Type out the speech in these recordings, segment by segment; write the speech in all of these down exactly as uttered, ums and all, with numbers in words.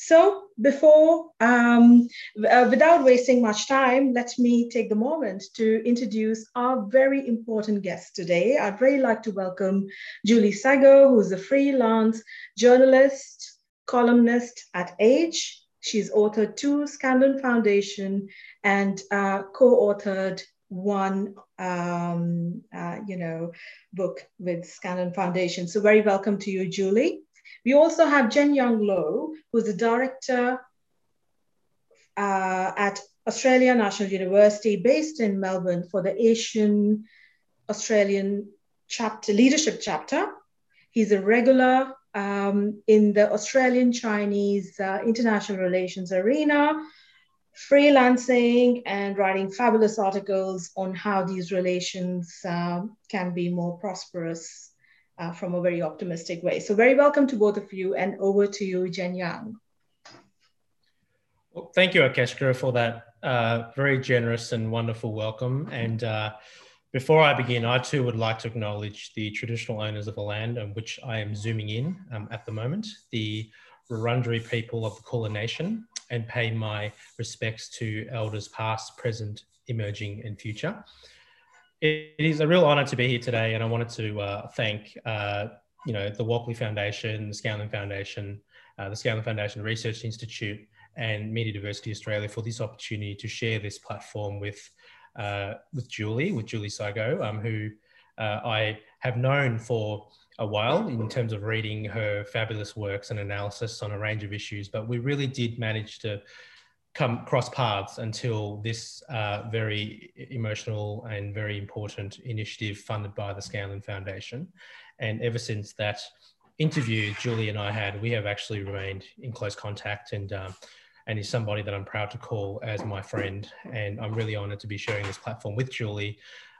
So before, um, uh, without wasting much time, let me take the moment to introduce our very important guest today. I'd really like to welcome Julie Szego, who's a freelance journalist, columnist at Age. She's authored two Scanlon Foundation and uh, co-authored one, um, uh, you know, book with Scanlon Foundation. So very welcome to you, Julie. We also have Jieh-Yung Lo, who's the director uh, at Australia National University, based in Melbourne, for the Asian Australian chapter, leadership chapter. He's a regular um, in the Australian-Chinese uh, international relations arena, freelancing and writing fabulous articles on how these relations uh, can be more prosperous uh, from a very optimistic way. So very welcome to both of you, and over to you, Jieh-Yung. Well, thank you, Akeshka, for that uh, very generous and wonderful welcome. And uh, before I begin, I too would like to acknowledge the traditional owners of the land on which I am zooming in um, at the moment, the Wurundjeri people of the Kulin Nation, and pay my respects to elders past, present, emerging, and future. It is a real honor to be here today, and I wanted to uh, thank uh, you know, the Walkley Foundation, the Scanlon Foundation, uh, the Scanlon Foundation Research Institute, and Media Diversity Australia for this opportunity to share this platform with, uh, with Julie, with Julie Szego, um, who uh, I have known for a while in terms of reading her fabulous works and analysis on a range of issues, but we really did manage to come cross paths until this uh, very emotional and very important initiative funded by the Scanlon Foundation. And ever since that interview Julie and I had, we have actually remained in close contact, and um, and is somebody that I'm proud to call as my friend. And I'm really honored to be sharing this platform with Julie.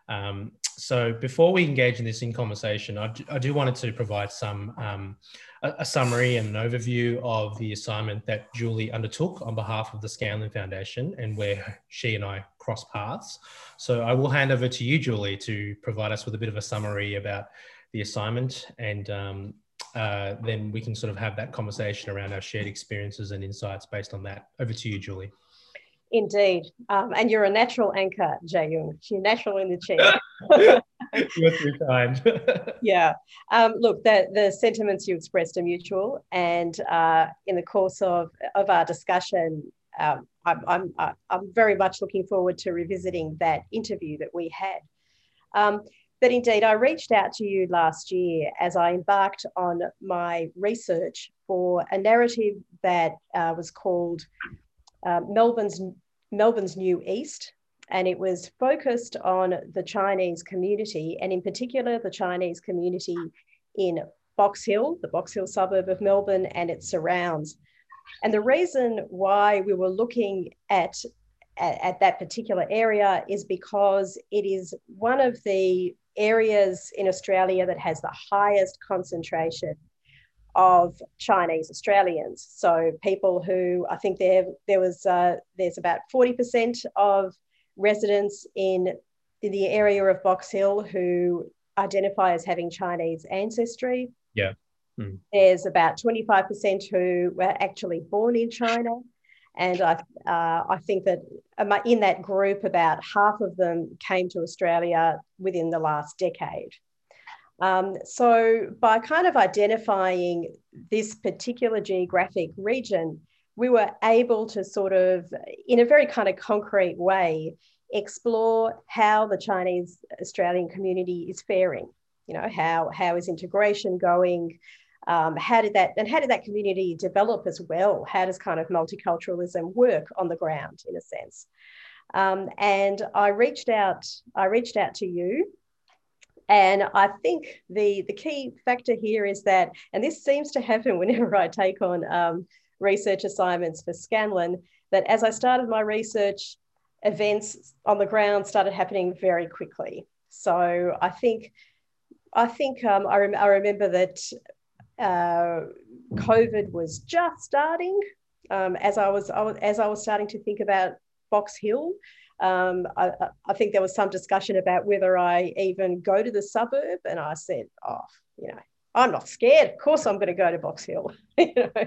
Um, so before we engage in this in conversation, I do, I do wanted to provide some um, a, a summary and an overview of the assignment that Julie undertook on behalf of the Scanlon Foundation and where she and I cross paths. So I will hand over to you, Julie, to provide us with a bit of a summary about the assignment, and um, uh, then we can sort of have that conversation around our shared experiences and insights based on that. Over to you, Julie. Indeed. Um, and you're a natural anchor, Jieh-Yung. You're natural in the chair. You're too kind. Yeah. Um, look, the, the sentiments you expressed are mutual. And uh, in the course of, of our discussion, um, I'm, I'm, I'm very much looking forward to revisiting that interview that we had. Um, but indeed, I reached out to you last year as I embarked on my research for a narrative that uh, was called Uh, Melbourne's, Melbourne's New East, and it was focused on the Chinese community, and in particular the Chinese community in Box Hill, the Box Hill suburb of Melbourne and its surrounds. And the reason why we were looking at, at, at that particular area is because it is one of the areas in Australia that has the highest concentration of Chinese Australians. So people who, I think there, there was, uh, there's about forty percent of residents in, in the area of Box Hill who identify as having Chinese ancestry. Yeah. Mm. There's about twenty-five percent who were actually born in China. And I, uh, I think that in that group, about half of them came to Australia within the last decade. Um, so by kind of identifying this particular geographic region, we were able to sort of, in a very kind of concrete way, explore how the Chinese Australian community is faring. You know, how, how is integration going? Um, how did that, and how did that community develop as well? How does kind of multiculturalism work on the ground, in a sense? Um, and I reached out, I reached out to you. And I think the, the key factor here is that, and this seems to happen whenever I take on um, research assignments for Scanlon, that as I started my research, events on the ground started happening very quickly. So I think, I think um, I, rem I remember that uh, COVID was just starting. Um, as I was, I was, as I was starting to think about Box Hill, Um, I, I think there was some discussion about whether I even go to the suburb, and I said, oh, you know, I'm not scared. Of course I'm going to go to Box Hill. you know?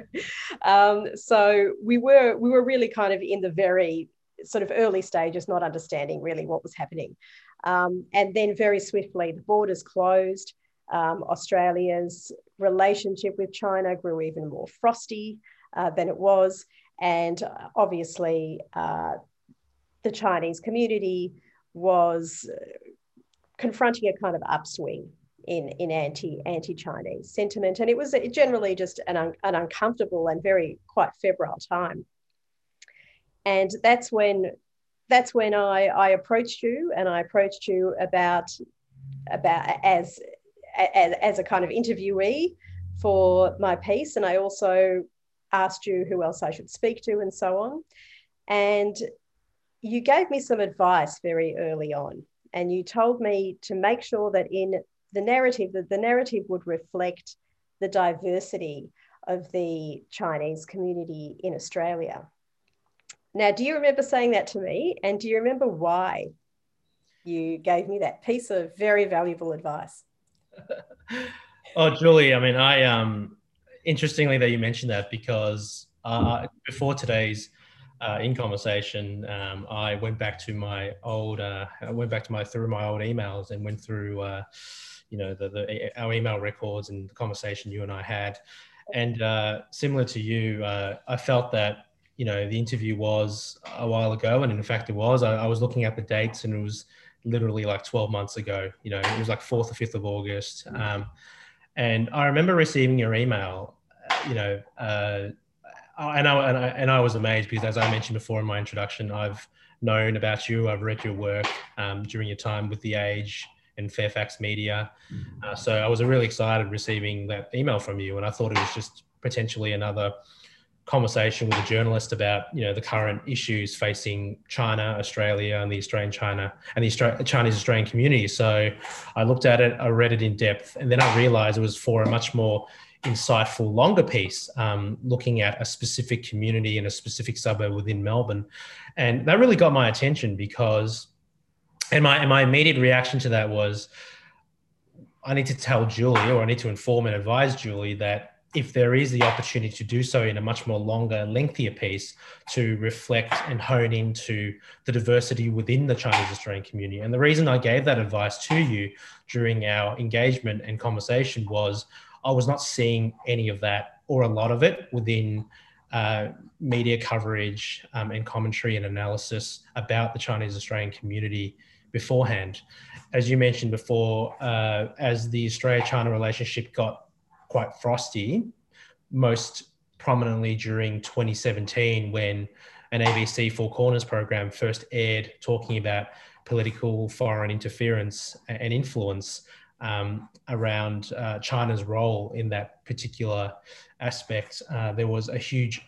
um, so we were we were really kind of in the very sort of early stages, not understanding really what was happening. Um, and then very swiftly, the borders closed. Um, Australia's relationship with China grew even more frosty uh, than it was. And obviously, uh, the Chinese community was confronting a kind of upswing in, in anti, anti-Chinese sentiment. And it was generally just an, un, an uncomfortable and very quite febrile time. And that's when, that's when I, I approached you, and I approached you about, about as, as, as a kind of interviewee for my piece. And I also asked you who else I should speak to and so on. And you gave me some advice very early on. And you told me to make sure that in the narrative, that the narrative would reflect the diversity of the Chinese community in Australia. Now, do you remember saying that to me? And do you remember why you gave me that piece of very valuable advice? Oh, Julie, I mean, I, um, interestingly that you mentioned that, because uh, before today's uh, in conversation, um, I went back to my old, uh, I went back to my, through my old emails and went through, uh, you know, the, the, our email records and the conversation you and I had. And uh, similar to you, uh, I felt that, you know, the interview was a while ago, and in fact it was. I, I was looking at the dates, and it was literally like twelve months ago. You know, it was like fourth or fifth of August. Um, and I remember receiving your email, you know, uh, and, I, and, I, and I was amazed, because as I mentioned before in my introduction, I've known about you, I've read your work um, during your time with The Age and Fairfax Media. Uh, so I was really excited receiving that email from you, and I thought it was just potentially another conversation with a journalist about, you know, the current issues facing China, Australia, and the Australian China and the Austra- Chinese Australian community. So I looked at it, I read it in depth, and then I realized it was for a much more insightful, longer piece, um, looking at a specific community in a specific suburb within Melbourne. And that really got my attention, because, and my, and my immediate reaction to that was, I need to tell Julie, or I need to inform and advise Julie, that if there is the opportunity to do so in a much more longer, lengthier piece, to reflect and hone into the diversity within the Chinese Australian community. And the reason I gave that advice to you during our engagement and conversation was I was not seeing any of that, or a lot of it, within uh, media coverage um, and commentary and analysis about the Chinese Australian community beforehand. As you mentioned before, uh, as the Australia-China relationship got quite frosty, most prominently during twenty seventeen, when an A B C Four Corners program first aired talking about political foreign interference and influence um, around uh, China's role in that particular aspect. Uh, there was a huge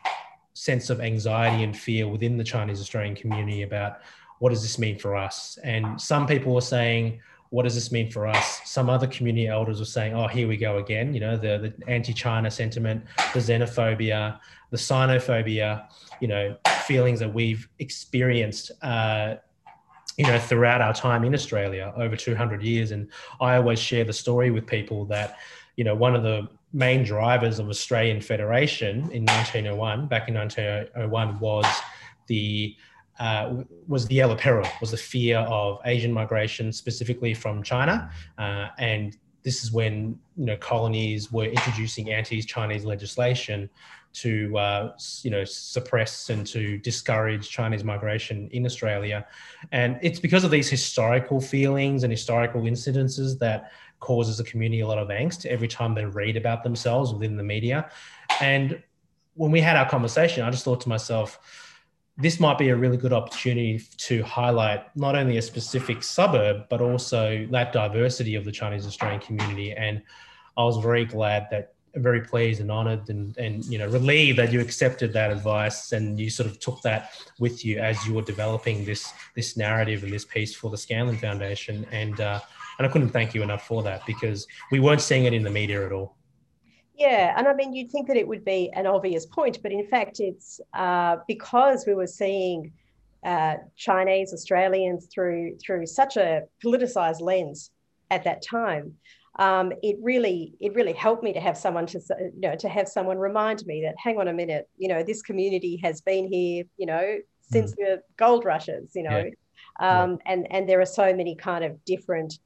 sense of anxiety and fear within the Chinese Australian community about, what does this mean for us? And some people were saying, what does this mean for us? Some other community elders were saying, oh, here we go again, you know, the, the anti-China sentiment, the xenophobia, the Sinophobia, you know, feelings that we've experienced, uh, you know, throughout our time in Australia, over two hundred years. And I always share the story with people that, you know, one of the main drivers of Australian Federation in nineteen oh one, back in nineteen oh one, was the Uh, was the yellow peril, was the fear of Asian migration, specifically from China. Uh, and this is when, you know, colonies were introducing anti-Chinese legislation to, uh, you know, suppress and to discourage Chinese migration in Australia. And it's because of these historical feelings and historical incidences that causes the community a lot of angst every time they read about themselves within the media. And when we had our conversation, I just thought to myself, this might be a really good opportunity to highlight not only a specific suburb, but also that diversity of the Chinese Australian community. And I was very glad that, very pleased and honoured and, and, you know, relieved that you accepted that advice, and you sort of took that with you as you were developing this, this narrative and this piece for the Scanlon Foundation. And, uh, and I couldn't thank you enough for that, because we weren't seeing it in the media at all. Yeah, and I mean, you'd think that it would be an obvious point, but in fact, it's uh, because we were seeing uh, Chinese Australians through through such a politicised lens at that time. Um, it really, it really helped me to have someone to, you know, to have someone remind me that, hang on a minute, you know, this community has been here, you know, since mm. the gold rushes, you know, yeah. um, yeah. and and there are so many kind of different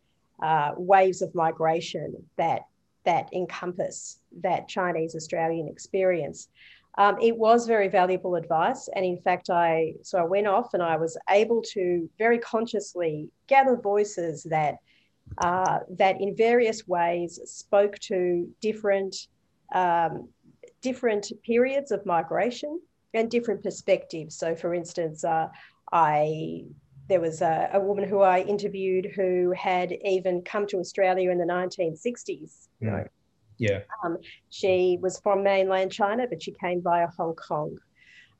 uh, waves of migration that that encompass that Chinese Australian experience. Um, it was very valuable advice. And in fact, I so I went off and I was able to very consciously gather voices that uh, that in various ways spoke to different, um, different periods of migration and different perspectives. So for instance, uh, I there was a, a woman who I interviewed who had even come to Australia in the nineteen sixties. No. Yeah, um, she was from mainland China, but she came via Hong Kong.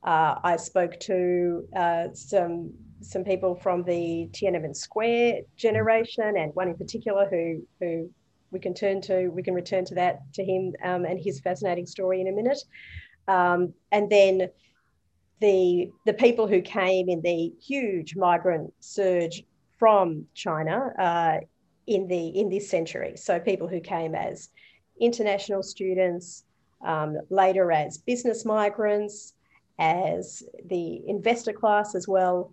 Uh, I spoke to uh, some some people from the Tiananmen Square generation, and one in particular who who we can turn to. We can return to that to him um, and his fascinating story in a minute. Um, and then the the people who came in the huge migrant surge from China uh, in the in this century. So people who came as international students, um, later as business migrants, as the investor class as well.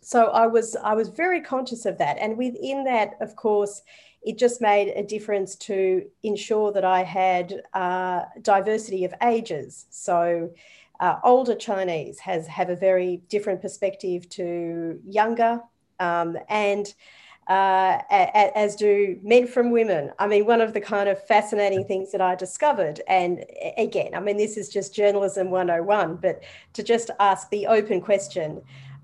So I was I was very conscious of that. And within that, of course, it just made a difference to ensure that I had uh, diversity of ages. So uh, older Chinese has have a very different perspective to younger um, and Uh, as do men from women. I mean, one of the kind of fascinating things that I discovered, and again, I mean, this is just journalism one oh one, but to just ask the open question,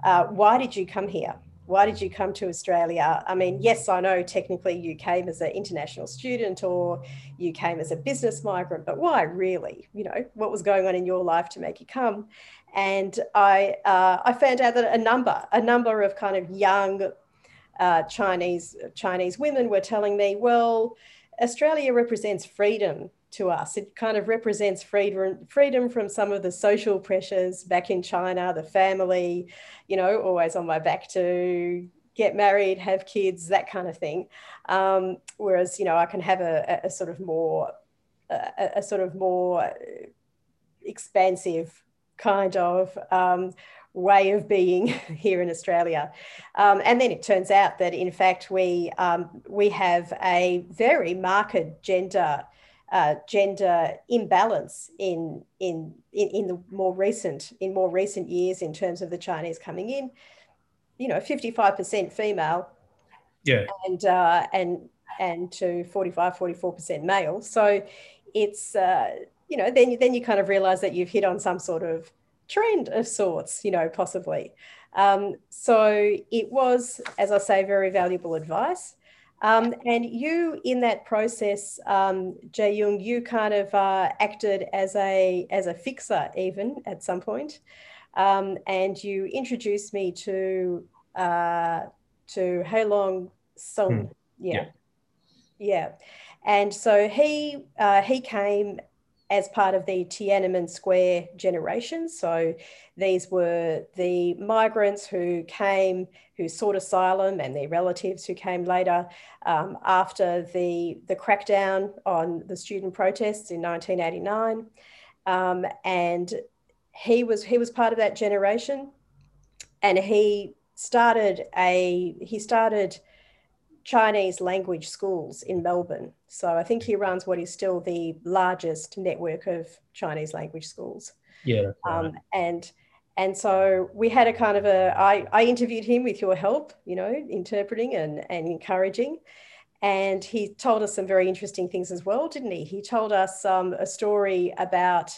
uh, why did you come here? Why did you come to Australia? I mean, yes, I know technically you came as an international student or you came as a business migrant, but why really? You know, what was going on in your life to make you come? And I, uh, I found out that a number, a number of kind of young Uh, Chinese Chinese women were telling me, well, Australia represents freedom to us. It kind of represents freedom freedom from some of the social pressures back in China, the family, you know, always on my back to get married, have kids, that kind of thing. Um, whereas, you know, I can have a, a sort of more a, a sort of more expansive kind of um, way of being here in Australia. Um, and then it turns out that in fact we um, we have a very marked gender uh, gender imbalance in in in the more recent in more recent years in terms of the Chinese coming in. You know, fifty-five percent female, yeah, and uh, and and to forty-five, forty-four percent male. So it's uh, you know then then you kind of realise that you've hit on some sort of trend of sorts, you know, possibly. Um, so it was, as I say, very valuable advice. Um, and you, in that process, um, Jieh-Yung, you kind of uh, acted as a as a fixer even at some point, um, and you introduced me to uh, to Heilong Sun. Hmm. Yeah. yeah, yeah. And so he uh, he came as part of the Tiananmen Square generation. So these were the migrants who came, who sought asylum, and their relatives who came later um, after the, the crackdown on the student protests in nineteen eighty-nine. Um, and he was he was part of that generation, and he started a he started Chinese language schools in Melbourne. So I think he runs what is still the largest network of Chinese language schools. Yeah. That's right. Um, and and so we had a kind of a, I, I interviewed him with your help, you know, interpreting and, and encouraging. And he told us some very interesting things as well, didn't he? He told us um, a story about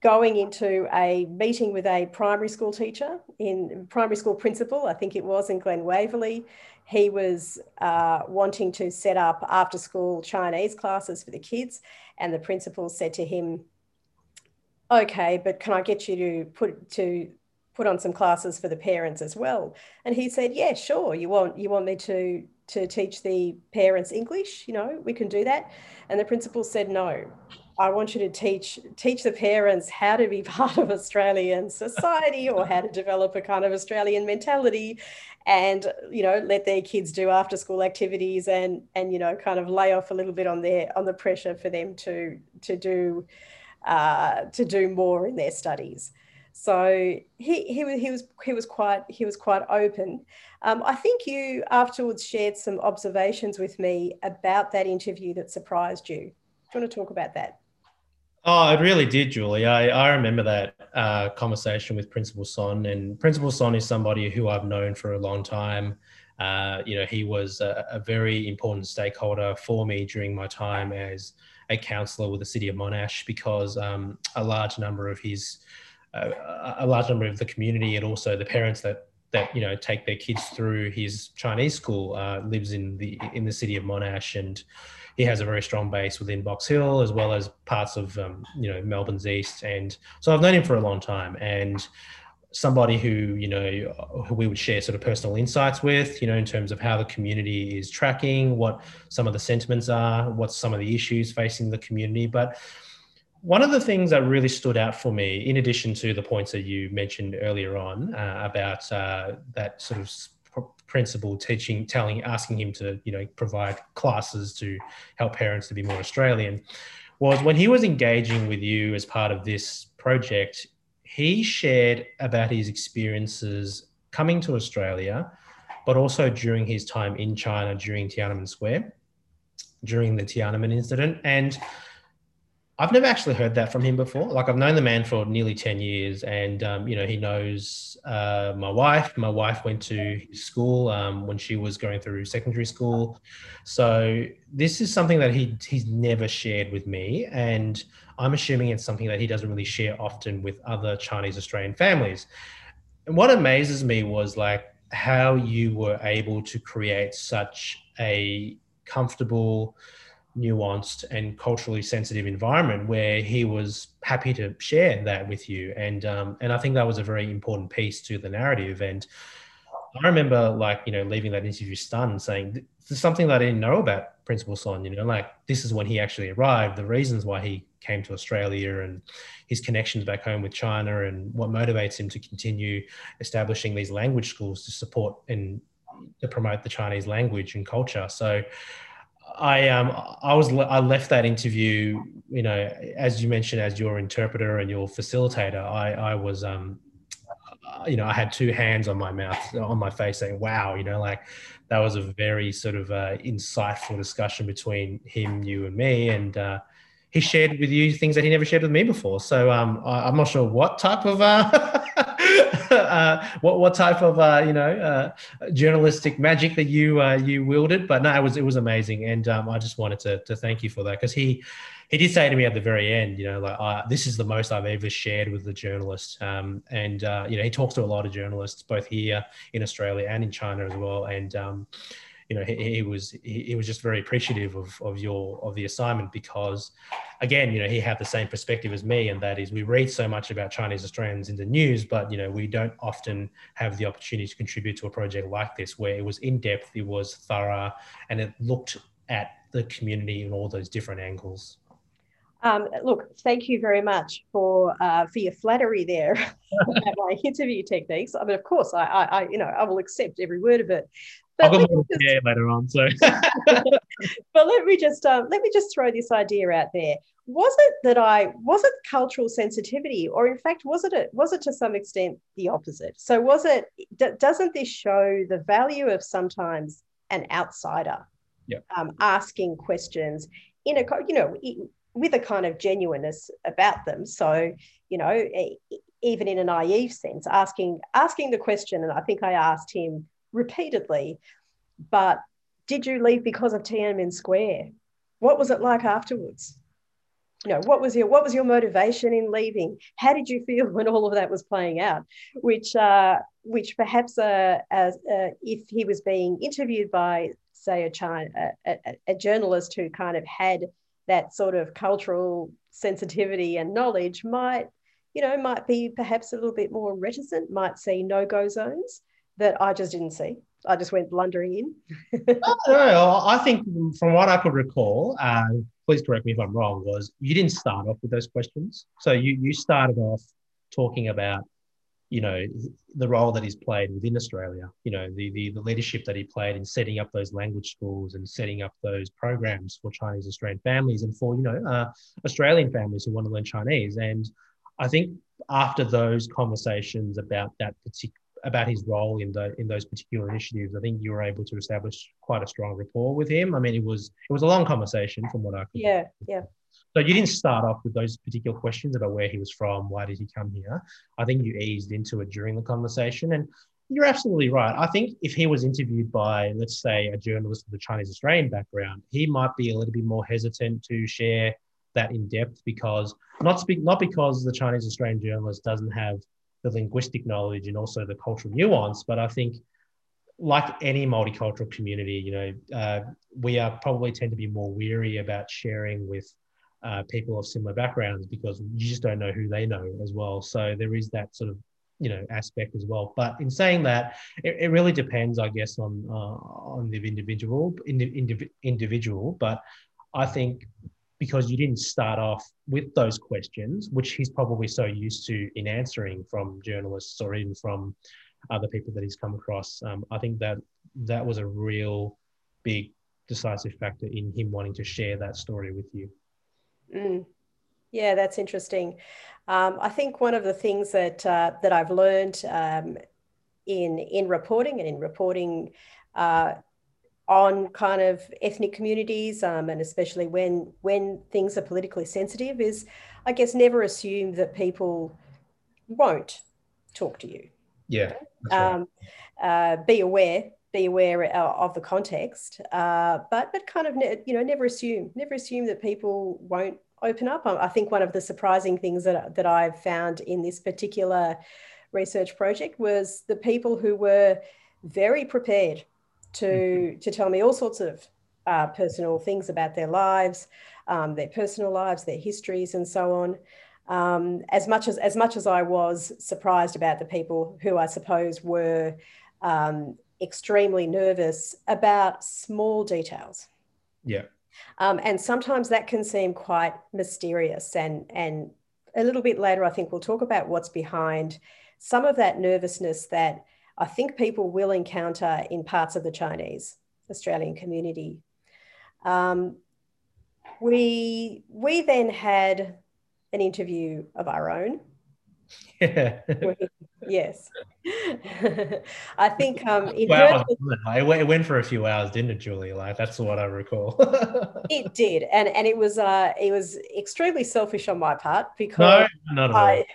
going into a meeting with a primary school teacher, in primary school principal, I think it was in Glen Waverley. He was uh, wanting to set up after school Chinese classes for the kids, and the principal said to him, okay, but can I get you to put to put on some classes for the parents as well? And he said, yeah, sure, you want you want me to to teach the parents English, you know, we can do that. And the principal said, no, I want you to teach teach the parents how to be part of Australian society or how to develop a kind of Australian mentality, and, you know, let their kids do after school activities and, and, you know, kind of lay off a little bit on their, on the pressure for them to, to do, uh, to do more in their studies. So he, he, he was, he was quite, he was quite open. Um, I think you afterwards shared some observations with me about that interview that surprised you. Do you want to talk about that? Oh, it really did, Julie. I, I remember that uh, conversation with Principal Sun, and Principal Sun is somebody who I've known for a long time. Uh, you know, he was a, a very important stakeholder for me during my time as a councillor with the City of Monash, because um, a large number of his, uh, a large number of the community, and also the parents that that you know take their kids through his Chinese school, uh, lives in the in the City of Monash, and he has a very strong base within Box Hill, as well as parts of, um, you know, Melbourne's East. And so I've known him for a long time, and somebody who, you know, who we would share sort of personal insights with, you know, in terms of how the community is tracking, what some of the sentiments are, what some of the issues facing the community. But one of the things that really stood out for me, in addition to the points that you mentioned earlier on uh, about uh, that sort of principal teaching, telling, asking him to, you know, provide classes to help parents to be more Australian, was when he was engaging with you as part of this project, he shared about his experiences coming to Australia, but also during his time in China, during Tiananmen Square, during the Tiananmen incident. And I've never actually heard that from him before. Like, I've known the man for nearly ten years, and, um, you know, he knows uh, my wife. My wife went to his school um, when she was going through secondary school. So this is something that he he's never shared with me, and I'm assuming it's something that he doesn't really share often with other Chinese Australian families. And what amazes me was, like, how you were able to create such a comfortable, nuanced and culturally sensitive environment where he was happy to share that with you. And um, and I think that was a very important piece to the narrative. And I remember, like, you know, leaving that interview stunned, saying, this is something that I didn't know about Principal Son, you know, like, this is when he actually arrived, the reasons why he came to Australia and his connections back home with China and what motivates him to continue establishing these language schools to support and to promote the Chinese language and culture. So I um I was I left that interview, you know, as you mentioned, as your interpreter and your facilitator, I I was um you know I had two hands on my mouth on my face saying, wow, you know, like, that was a very sort of uh, insightful discussion between him, you, and me, and uh, he shared with you things that he never shared with me before. So um I, I'm not sure what type of uh, Uh, what what type of uh, you know uh, journalistic magic that you uh, you wielded, but no, it was it was amazing, and um, I just wanted to to thank you for that, because he he did say to me at the very end, you know, like, uh, this is the most I've ever shared with the journalist, um, and uh, you know, he talks to a lot of journalists both here in Australia and in China as well, and um, you know, he, he was he, he was just very appreciative of of your of the assignment, because, again, you know, he had the same perspective as me, and that is, we read so much about Chinese Australians in the news, but, you know, we don't often have the opportunity to contribute to a project like this, where it was in depth, it was thorough, and it looked at the community in all those different angles. Um, look, thank you very much for uh, for your flattery there about my interview techniques. I mean, of course, I, I, I you know, I will accept every word of it. But I'll go more just, later on. So, but let me just um, let me just throw this idea out there. Was it that I was it cultural sensitivity, or in fact, was it a, was it to some extent the opposite? So, was it? D- doesn't this show the value of sometimes an outsider, yeah, um, asking questions in a you know. It, with a kind of genuineness about them. So, you know, even in a naive sense, asking asking the question, and I think I asked him repeatedly, but did you leave because of Tiananmen Square? What was it like afterwards? You know, what was your what was your motivation in leaving? How did you feel when all of that was playing out? Which uh, which perhaps uh, as, uh, if he was being interviewed by, say, a, China, a, a, a journalist who kind of had that sort of cultural sensitivity and knowledge might, you know, might be perhaps a little bit more reticent, might see no-go zones. that I just didn't see. I just went blundering in. no, no, I think from what I could recall, uh, please correct me if I'm wrong, was you didn't start off with those questions. So you you started off talking about, you know, the role that he's played within Australia, you know, the, the, the leadership that he played in setting up those language schools and setting up those programs for Chinese Australian families and for, you know, uh, Australian families who want to learn Chinese. And I think after those conversations about that particular, about his role in the in those particular initiatives, I think you were able to establish quite a strong rapport with him. I mean, it was it was a long conversation from what I could. Yeah, yeah. So you didn't start off with those particular questions about where he was from, why did he come here. I think you eased into it during the conversation, and you're absolutely right. I think if he was interviewed by, let's say, a journalist with a Chinese Australian background, he might be a little bit more hesitant to share that in depth because not speak not because the Chinese Australian journalist doesn't have the linguistic knowledge and also the cultural nuance. But I think, like any multicultural community, you know, uh, we are probably tend to be more weary about sharing with uh, people of similar backgrounds because you just don't know who they know as well. So there is that sort of, you know, aspect as well. But in saying that, it, it really depends, I guess, on uh, on the individual, indiv- indiv- individual. But I think, because you didn't start off with those questions, which he's probably so used to in answering from journalists or even from other people that he's come across. Um, I think that that was a real big decisive factor in him wanting to share that story with you. Mm. Yeah, that's interesting. Um, I think one of the things that uh, that I've learned um, in, in reporting and in reporting uh, on kind of ethnic communities, um, and especially when when things are politically sensitive, is, I guess, never assume that people won't talk to you. Yeah. Um, right. uh, be aware, be aware of the context, uh, but but kind of ne- you know never assume, never assume that people won't open up. I think one of the surprising things that that I've found in this particular research project was the people who were very prepared to to tell me all sorts of uh, personal things about their lives, um, their personal lives, their histories, and so on. Um, as much as as much as I was surprised about the people who I suppose were um, extremely nervous about small details. Yeah. Um, and sometimes that can seem quite mysterious. And and a little bit later, I think we'll talk about what's behind some of that nervousness that I think people will encounter in parts of the Chinese Australian community. Um, we we then had an interview of our own. Yeah. Yes. I think um, in wow. journalism, it went for a few hours, didn't it, Julie? Like, that's what I recall. It did, and and it was uh, it was extremely selfish on my part because no, not at all. I,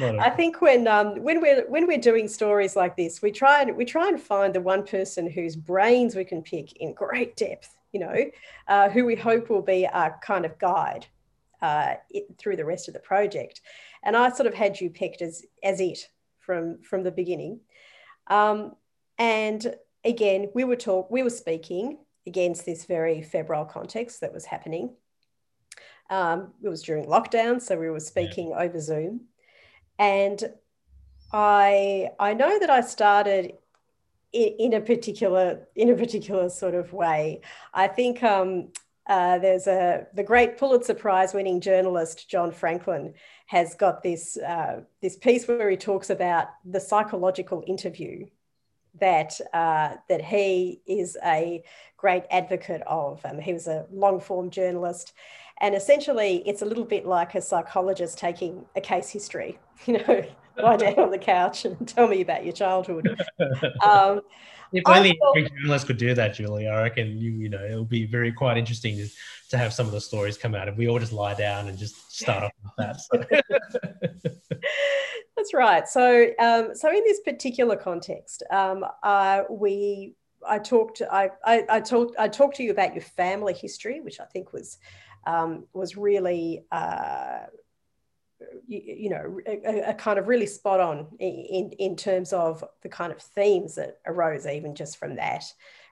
not at I think when um when we're when we're doing stories like this, we try and we try and find the one person whose brains we can pick in great depth, you know, uh, who we hope will be our kind of guide uh, it, through the rest of the project. And I sort of had you picked as as it from from the beginning, um, and again we were talk we were speaking against this very febrile context that was happening. Um, it was during lockdown, so we were speaking yeah. over Zoom, and I I know that I started in, in a particular in a particular sort of way. I think um, uh, there's a the great Pulitzer Prize winning journalist John Franklin has got this uh, this piece where he talks about the psychological interview that uh, that he is a great advocate of. Um, he was a long-form journalist, and essentially it's a little bit like a psychologist taking a case history, you know, lie down on the couch and tell me about your childhood. Um, if only thought, every journalist could do that, Julie, I reckon, you, you know, it'll be very quite interesting to, to have some of the stories come out if we all just lie down and just start off with that. So. That's right. So, um, so in this particular context, um, uh, we, I talked, I, I, I talked, I talked to you about your family history, which I think was, um, was really, uh, You, you know, a, a kind of really spot on in, in terms of the kind of themes that arose even just from that,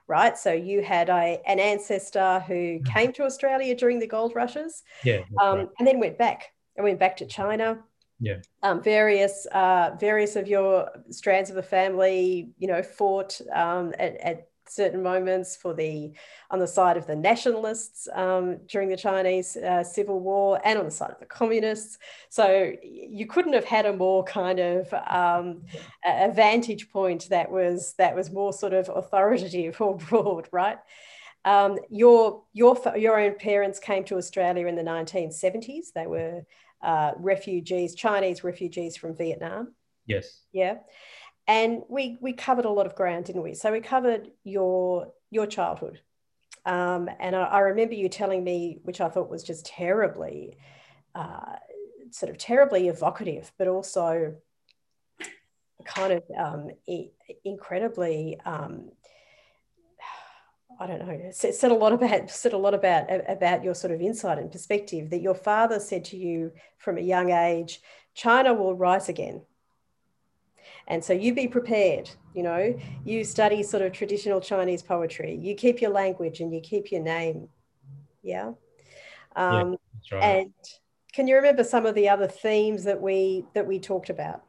right? So you had a, an ancestor who came to Australia during the gold rushes, yeah, um, right. and then went back and went back to China, yeah, um, various uh, various of your strands of the family, you know, fought um, at, at certain moments for the on the side of the nationalists um, during the Chinese uh, Civil War, and on the side of the communists. So you couldn't have had a more kind of um, a vantage point that was that was more sort of authoritative or broad, right? Um, your your your own parents came to Australia in the nineteen seventies. They were uh, refugees, Chinese refugees from Vietnam. Yes. Yeah. And we we covered a lot of ground, didn't we? So we covered your your childhood, um, and I, I remember you telling me, which I thought was just terribly, uh, sort of terribly evocative, but also kind of um, incredibly, um, I don't know, said a lot about said a lot about about your sort of insight and perspective. That your father said to you from a young age, "China will rise again." And so you be prepared, you know, you study sort of traditional Chinese poetry, you keep your language and you keep your name. Yeah. Um, yeah, that's right. And can you remember some of the other themes that we that we talked about?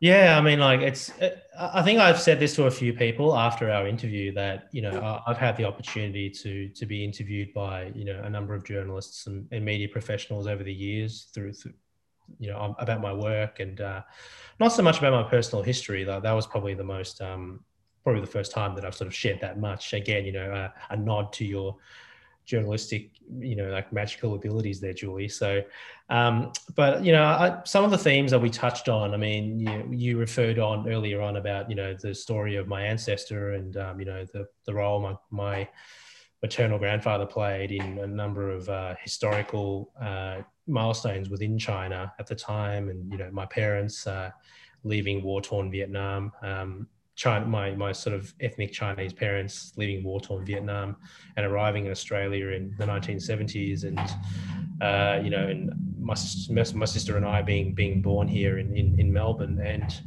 Yeah, I mean, like it's, it, I think I've said this to a few people after our interview that, you know, I've had the opportunity to to be interviewed by, you know, a number of journalists and, and media professionals over the years through, through you know, about my work and uh, not so much about my personal history, though. That was probably the most, um, probably the first time that I've sort of shared that much. Again, you know, uh, a nod to your journalistic, you know, like magical abilities there, Julie. So, um, but, you know, I, some of the themes that we touched on, I mean, you, you referred on earlier on about, you know, the story of my ancestor and, um, you know, the, the role my, my maternal grandfather played in a number of uh, historical uh, milestones within China at the time, and you know my parents uh, leaving war-torn Vietnam, um, China, my my sort of ethnic Chinese parents leaving war-torn Vietnam and arriving in Australia in the nineteen seventies, and uh, you know, and my my sister and I being being born here in in, in Melbourne. And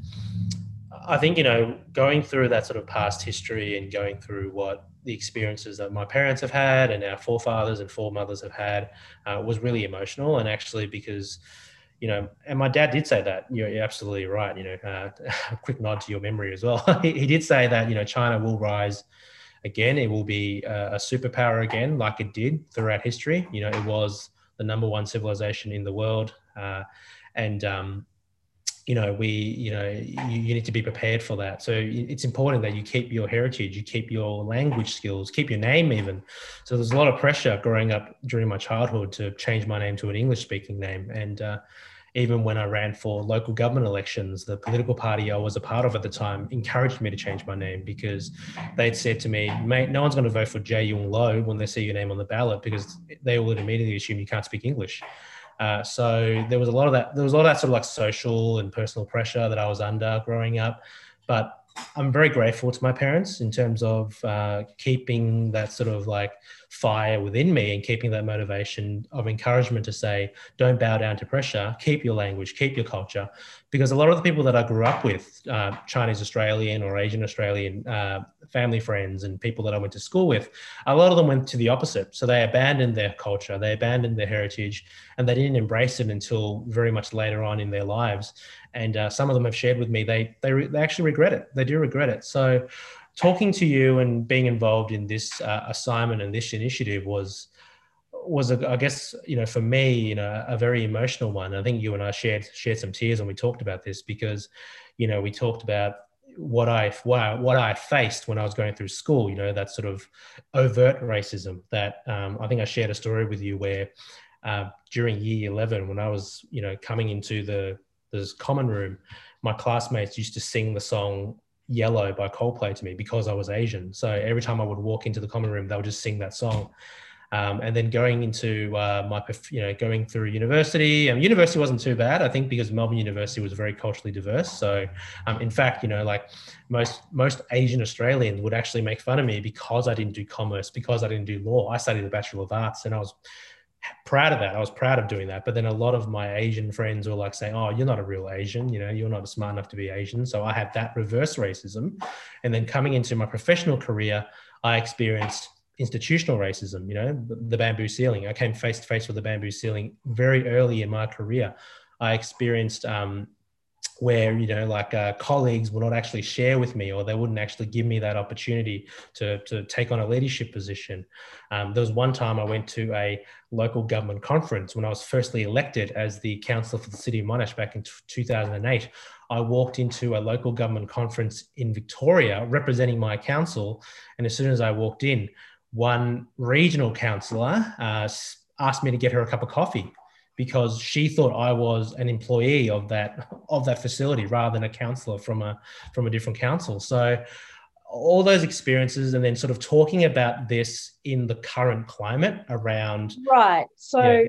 I think, you know, going through that sort of past history and going through what the experiences that my parents have had and our forefathers and foremothers have had uh, was really emotional. And actually, because, you know, and my dad did say that, you're, you're absolutely right, you know, uh, a quick nod to your memory as well. he, he did say that, you know, China will rise again. It will be a, a superpower again, like it did throughout history. You know, it was the number one civilization in the world. Uh, and, um, you know, we, you know, you, you need to be prepared for that. So it's important that you keep your heritage, you keep your language skills, keep your name even. So there's a lot of pressure growing up during my childhood to change my name to an English speaking name. And uh, even when I ran for local government elections, the political party I was a part of at the time encouraged me to change my name, because they'd said to me, mate, no one's going to vote for Jieh-Yung Lo when they see your name on the ballot, because they will immediately assume you can't speak English. Uh, so there was a lot of that, there was a lot of that sort of like social and personal pressure that I was under growing up. But I'm very grateful to my parents in terms of uh, keeping that sort of like fire within me and keeping that motivation of encouragement to say, don't bow down to pressure, keep your language, keep your culture. Because a lot of the people that I grew up with, uh, Chinese Australian or Asian Australian uh, family friends and people that I went to school with, a lot of them went to the opposite. So they abandoned their culture, they abandoned their heritage, and they didn't embrace it until very much later on in their lives. And uh, some of them have shared with me, they they, re- they actually regret it. They do regret it. So talking to you and being involved in this uh, assignment and this initiative was, was a, I guess, you know, for me, you know, a very emotional one. I think you and I shared shared some tears when we talked about this, because, you know, we talked about what I what I faced when I was going through school, you know, that sort of overt racism that um, I think I shared a story with you where uh, during year eleven, when I was, you know, coming into the this common room, my classmates used to sing the song Yellow by Coldplay to me because I was Asian. So every time I would walk into the common room, they would just sing that song. Um, and then going into uh, my, you know, going through university, um, university wasn't too bad, I think, because Melbourne University was very culturally diverse. So um, in fact, you know, like most, most Asian Australians would actually make fun of me because I didn't do commerce, because I didn't do law. I studied the Bachelor of Arts, and I was proud of that. I was proud of doing that. But then a lot of my Asian friends were like saying, oh, you're not a real Asian, you know, you're not smart enough to be Asian. So I had that reverse racism. And then coming into my professional career, I experienced institutional racism, you know, the bamboo ceiling. I came face to face with the bamboo ceiling very early in my career. I experienced um, where, you know, like uh, colleagues would not actually share with me, or they wouldn't actually give me that opportunity to, to take on a leadership position. Um, there was one time I went to a local government conference when I was firstly elected as the councillor for the City of Monash back in two thousand eight. I walked into a local government conference in Victoria representing my council. And as soon as I walked in, one regional councillor uh, asked me to get her a cup of coffee, because she thought I was an employee of that of that facility rather than a councillor from a from a different council. So all those experiences, and then sort of talking about this in the current climate around, right? So yeah.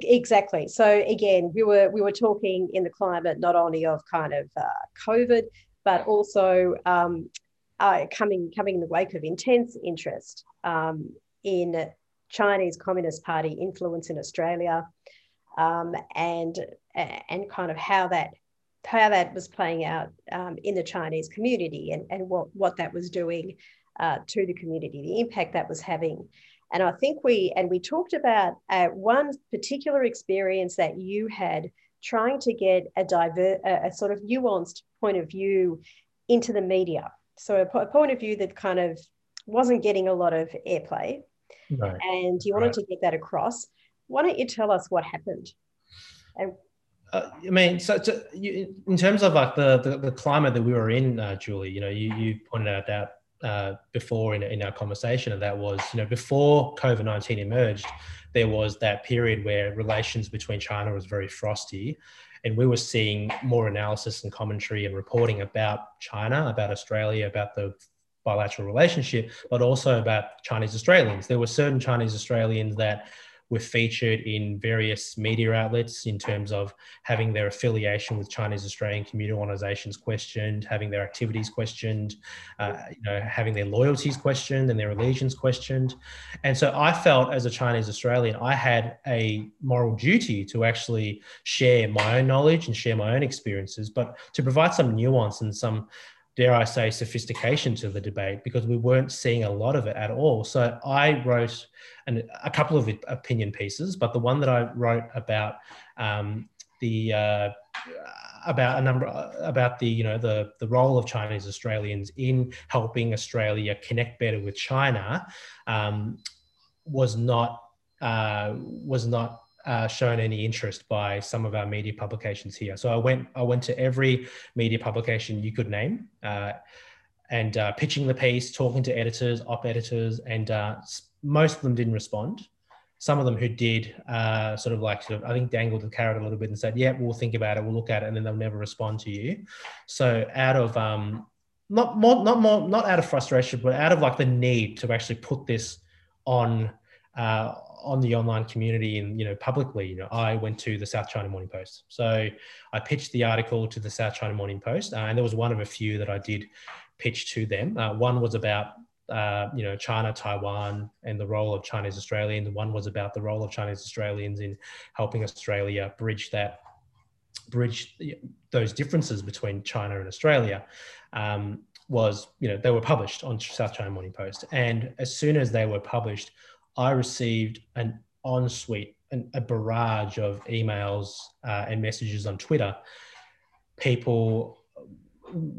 Exactly. So again, we were we were talking in the climate not only of kind of uh, COVID, but also um, uh, coming coming in the wake of intense interest um, in Chinese Communist Party influence in Australia, um, and and kind of how that how that was playing out um, in the Chinese community, and and what what that was doing uh, to the community, the impact that was having. And I think we, and we talked about uh, one particular experience that you had trying to get a, diver, a sort of nuanced point of view into the media. So a, a point of view that kind of wasn't getting a lot of airplay, right. And you wanted right. to get that across. Why don't you tell us what happened? And uh, I mean, so, so you, in terms of like the, the, the climate that we were in, uh, Julie, you know, you, you pointed out that Uh, before in, in our conversation, and that was, you know, before COVID nineteen emerged, there was that period where relations between China was very frosty, and we were seeing more analysis and commentary and reporting about China, about Australia, about the bilateral relationship, but also about Chinese Australians. There were certain Chinese Australians that were featured in various media outlets in terms of having their affiliation with Chinese Australian community organisations questioned, having their activities questioned, uh, you know, having their loyalties questioned and their allegiance questioned. And so I felt as a Chinese Australian, I had a moral duty to actually share my own knowledge and share my own experiences, but to provide some nuance and some, dare I say, sophistication to the debate, because we weren't seeing a lot of it at all. So I wrote an, a couple of opinion pieces, but the one that I wrote about um, the uh, about a number about the you know the the role of Chinese Australians in helping Australia connect better with China um, was not uh, was not. Uh, shown any interest by some of our media publications here. So I went I went to every media publication you could name uh, and uh, pitching the piece, talking to editors, op editors, and uh, most of them didn't respond. Some of them who did uh, sort of like, sort of, I think dangled the carrot a little bit and said, yeah, we'll think about it, we'll look at it, and then they'll never respond to you. So out of, um, not more, not more, not out of frustration, but out of like the need to actually put this on uh, on the online community and, you know, publicly, you know, I went to the South China Morning Post. So I pitched the article to the South China Morning Post, uh, and there was one of a few that I did pitch to them. Uh, one was about, uh, you know, China, Taiwan, and the role of Chinese Australians. One was about the role of Chinese Australians in helping Australia bridge that, bridge those differences between China and Australia. Um, was, you know, they were published on South China Morning Post. And as soon as they were published, I received an ensuite, an, a barrage of emails uh, and messages on Twitter. People,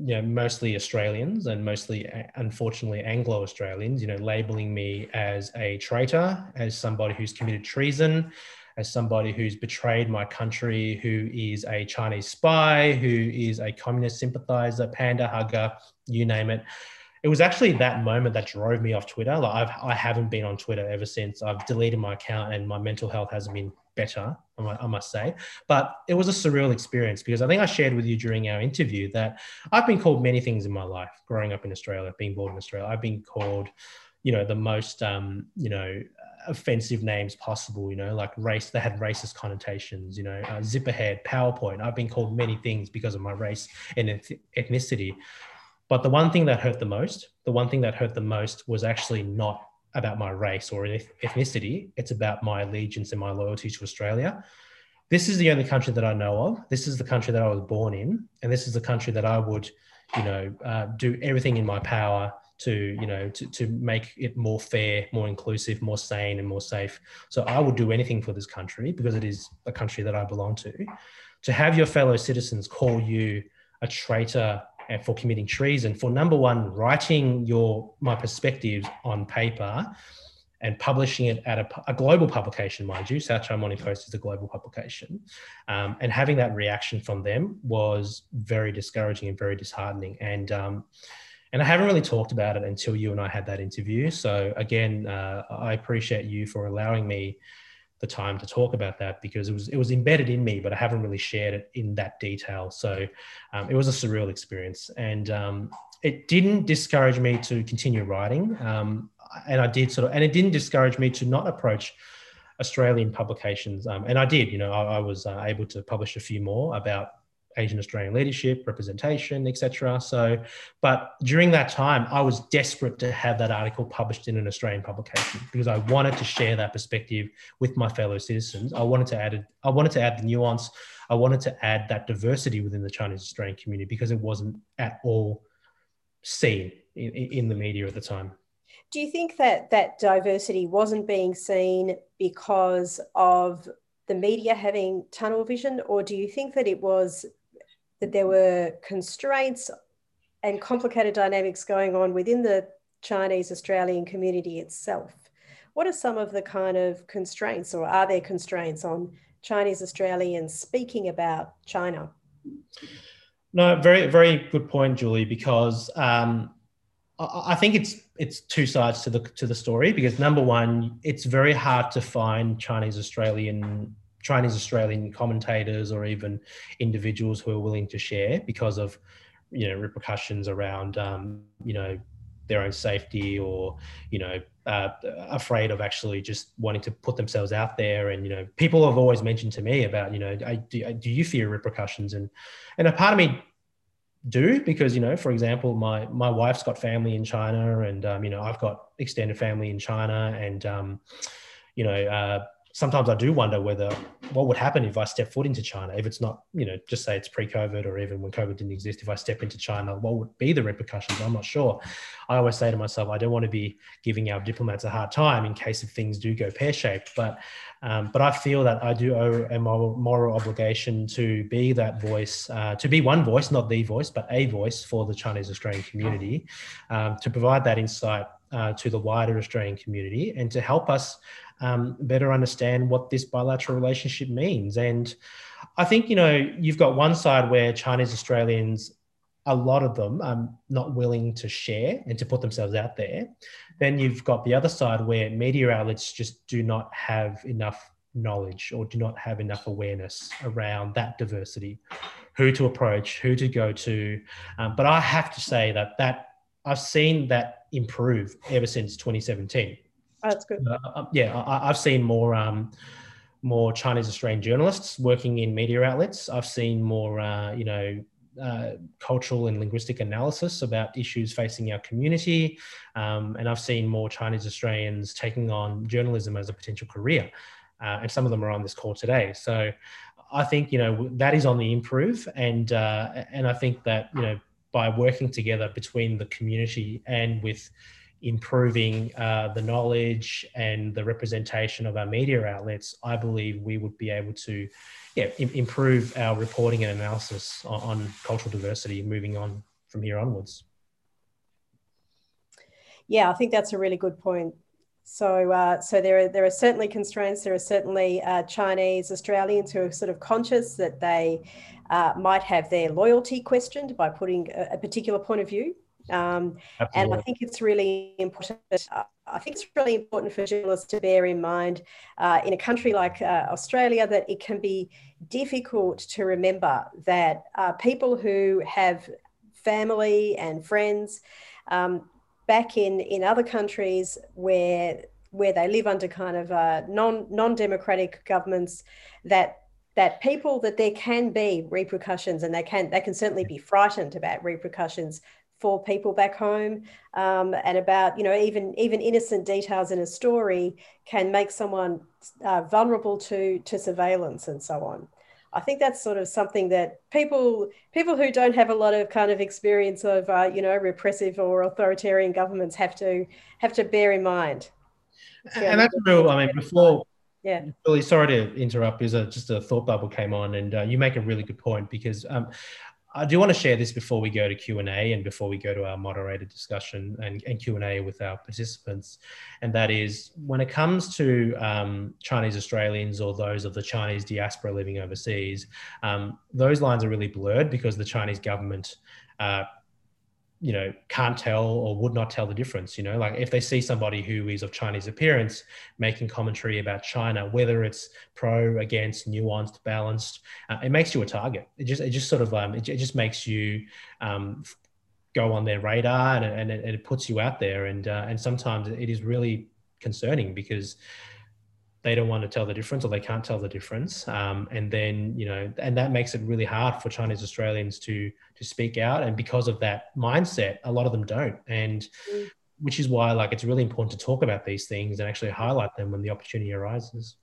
you know, mostly Australians and mostly, unfortunately, Anglo-Australians, you know, labeling me as a traitor, as somebody who's committed treason, as somebody who's betrayed my country, who is a Chinese spy, who is a communist sympathizer, panda hugger, you name it. It was actually that moment that drove me off Twitter. Like I've, I haven't been on Twitter ever since. I've deleted my account, and my mental health hasn't been better, I must say. But it was a surreal experience, because I think I shared with you during our interview that I've been called many things in my life, growing up in Australia, being born in Australia. I've been called, you know, the most, um, you know, offensive names possible, you know, like race, that had racist connotations, you know, uh, Zipperhead, PowerPoint. I've been called many things because of my race and ethnicity. But the one thing that hurt the most, the one thing that hurt the most was actually not about my race or ethnicity. It's about my allegiance and my loyalty to Australia. This is the only country that I know of. This is the country that I was born in. And this is the country that I would, you know, uh, do everything in my power to, you know, to, to make it more fair, more inclusive, more sane and more safe. So I would do anything for this country because it is a country that I belong to. To have your fellow citizens call you a traitor and for committing treason, for number one, writing your my perspectives on paper and publishing it at a, a global publication, mind you, South China Morning Post is a global publication, um, and having that reaction from them was very discouraging and very disheartening. And um, and I haven't really talked about it until you and I had that interview. So again, uh, I appreciate you for allowing me the time to talk about that, because it was it was embedded in me, but I haven't really shared it in that detail. So um, it was a surreal experience, and um, it didn't discourage me to continue writing, um, and I did sort of, and it didn't discourage me to not approach Australian publications, um, and I did. You know, I, I was uh, able to publish a few more about Asian Australian leadership, representation, et cetera. So, but during that time, I was desperate to have that article published in an Australian publication because I wanted to share that perspective with my fellow citizens. I wanted to add, I wanted to add the nuance. I wanted to add that diversity within the Chinese Australian community because it wasn't at all seen in, in the media at the time. Do you think that that diversity wasn't being seen because of the media having tunnel vision, or do you think that it was that there were constraints and complicated dynamics going on within the Chinese Australian community itself? What are some of the kind of constraints, or are there constraints on Chinese Australians speaking about China? No, very, very good point, Julie, because um, I think it's it's two sides to the to the story, because number one, it's very hard to find Chinese Australian Chinese Australian commentators or even individuals who are willing to share because of, you know, repercussions around um, you know, their own safety, or, you know, uh, afraid of actually just wanting to put themselves out there. And, you know, people have always mentioned to me about, you know, I, do, do you fear repercussions? And and a part of me do, because, you know, for example, my my wife's got family in China, and um, you know, I've got extended family in China, and um, you know, uh, sometimes I do wonder whether what would happen if I step foot into China, if it's not, you know, just say it's pre-COVID or even when COVID didn't exist, if I step into China, what would be the repercussions? I'm not sure. I always say to myself, I don't want to be giving our diplomats a hard time in case if things do go pear-shaped, but um, but I feel that I do owe a moral, moral obligation to be that voice, uh, to be one voice, not the voice, but a voice for the Chinese Australian community, um, to provide that insight Uh, to the wider Australian community, and to help us um, better understand what this bilateral relationship means. And I think, you know, you've got one side where Chinese Australians, a lot of them, are um, not willing to share and to put themselves out there. Then you've got the other side where media outlets just do not have enough knowledge or do not have enough awareness around that diversity, who to approach, who to go to. Um, but I have to say that that I've seen that improve ever since twenty seventeen. Oh, that's good. Uh, yeah, I, I've seen more um, more Chinese Australian journalists working in media outlets. I've seen more, uh, you know, uh, cultural and linguistic analysis about issues facing our community, um, and I've seen more Chinese Australians taking on journalism as a potential career, uh, and some of them are on this call today. So I think, you know, that is on the improve, and uh, and I think that, you know, by working together between the community and with improving uh, the knowledge and the representation of our media outlets, I believe we would be able to yeah, im- improve our reporting and analysis on, on cultural diversity moving on from here onwards. Yeah, I think that's a really good point. So uh, so there are, there are certainly constraints. There are certainly uh, Chinese Australians who are sort of conscious that they uh, might have their loyalty questioned by putting a, a particular point of view. Um, and I think it's really important. Uh, I think it's really important for journalists to bear in mind uh, in a country like uh, Australia that it can be difficult to remember that uh, people who have family and friends um, back in, in other countries where where they live under kind of uh, non, non-democratic governments, that that people, that there can be repercussions, and they can, they can certainly be frightened about repercussions for people back home, um, and about, you know, even even innocent details in a story can make someone uh, vulnerable to, to surveillance and so on. I think that's sort of something that people people who don't have a lot of kind of experience of uh, you know, repressive or authoritarian governments have to have to bear in mind. And, and that's real. I mean, before, yeah, really sorry to interrupt, because just a thought bubble came on, and uh, you make a really good point, because um, I do want to share this before we go to Q and A and before we go to our moderated discussion and, and Q and A with our participants. And that is, when it comes to um, Chinese Australians or those of the Chinese diaspora living overseas, um, those lines are really blurred, because the Chinese government uh, you know, can't tell or would not tell the difference. You know, like if they see somebody who is of Chinese appearance making commentary about China, whether it's pro, against, nuanced, balanced, uh, it makes you a target. It just, it just sort of, um, it, it just makes you um, go on their radar, and, and, it, and it puts you out there. And uh, and sometimes it is really concerning, because they don't want to tell the difference, or they can't tell the difference. Um, and then, you know, and that makes it really hard for Chinese Australians to to speak out. And because of that mindset, a lot of them don't. And which is why, like, it's really important to talk about these things and actually highlight them when the opportunity arises.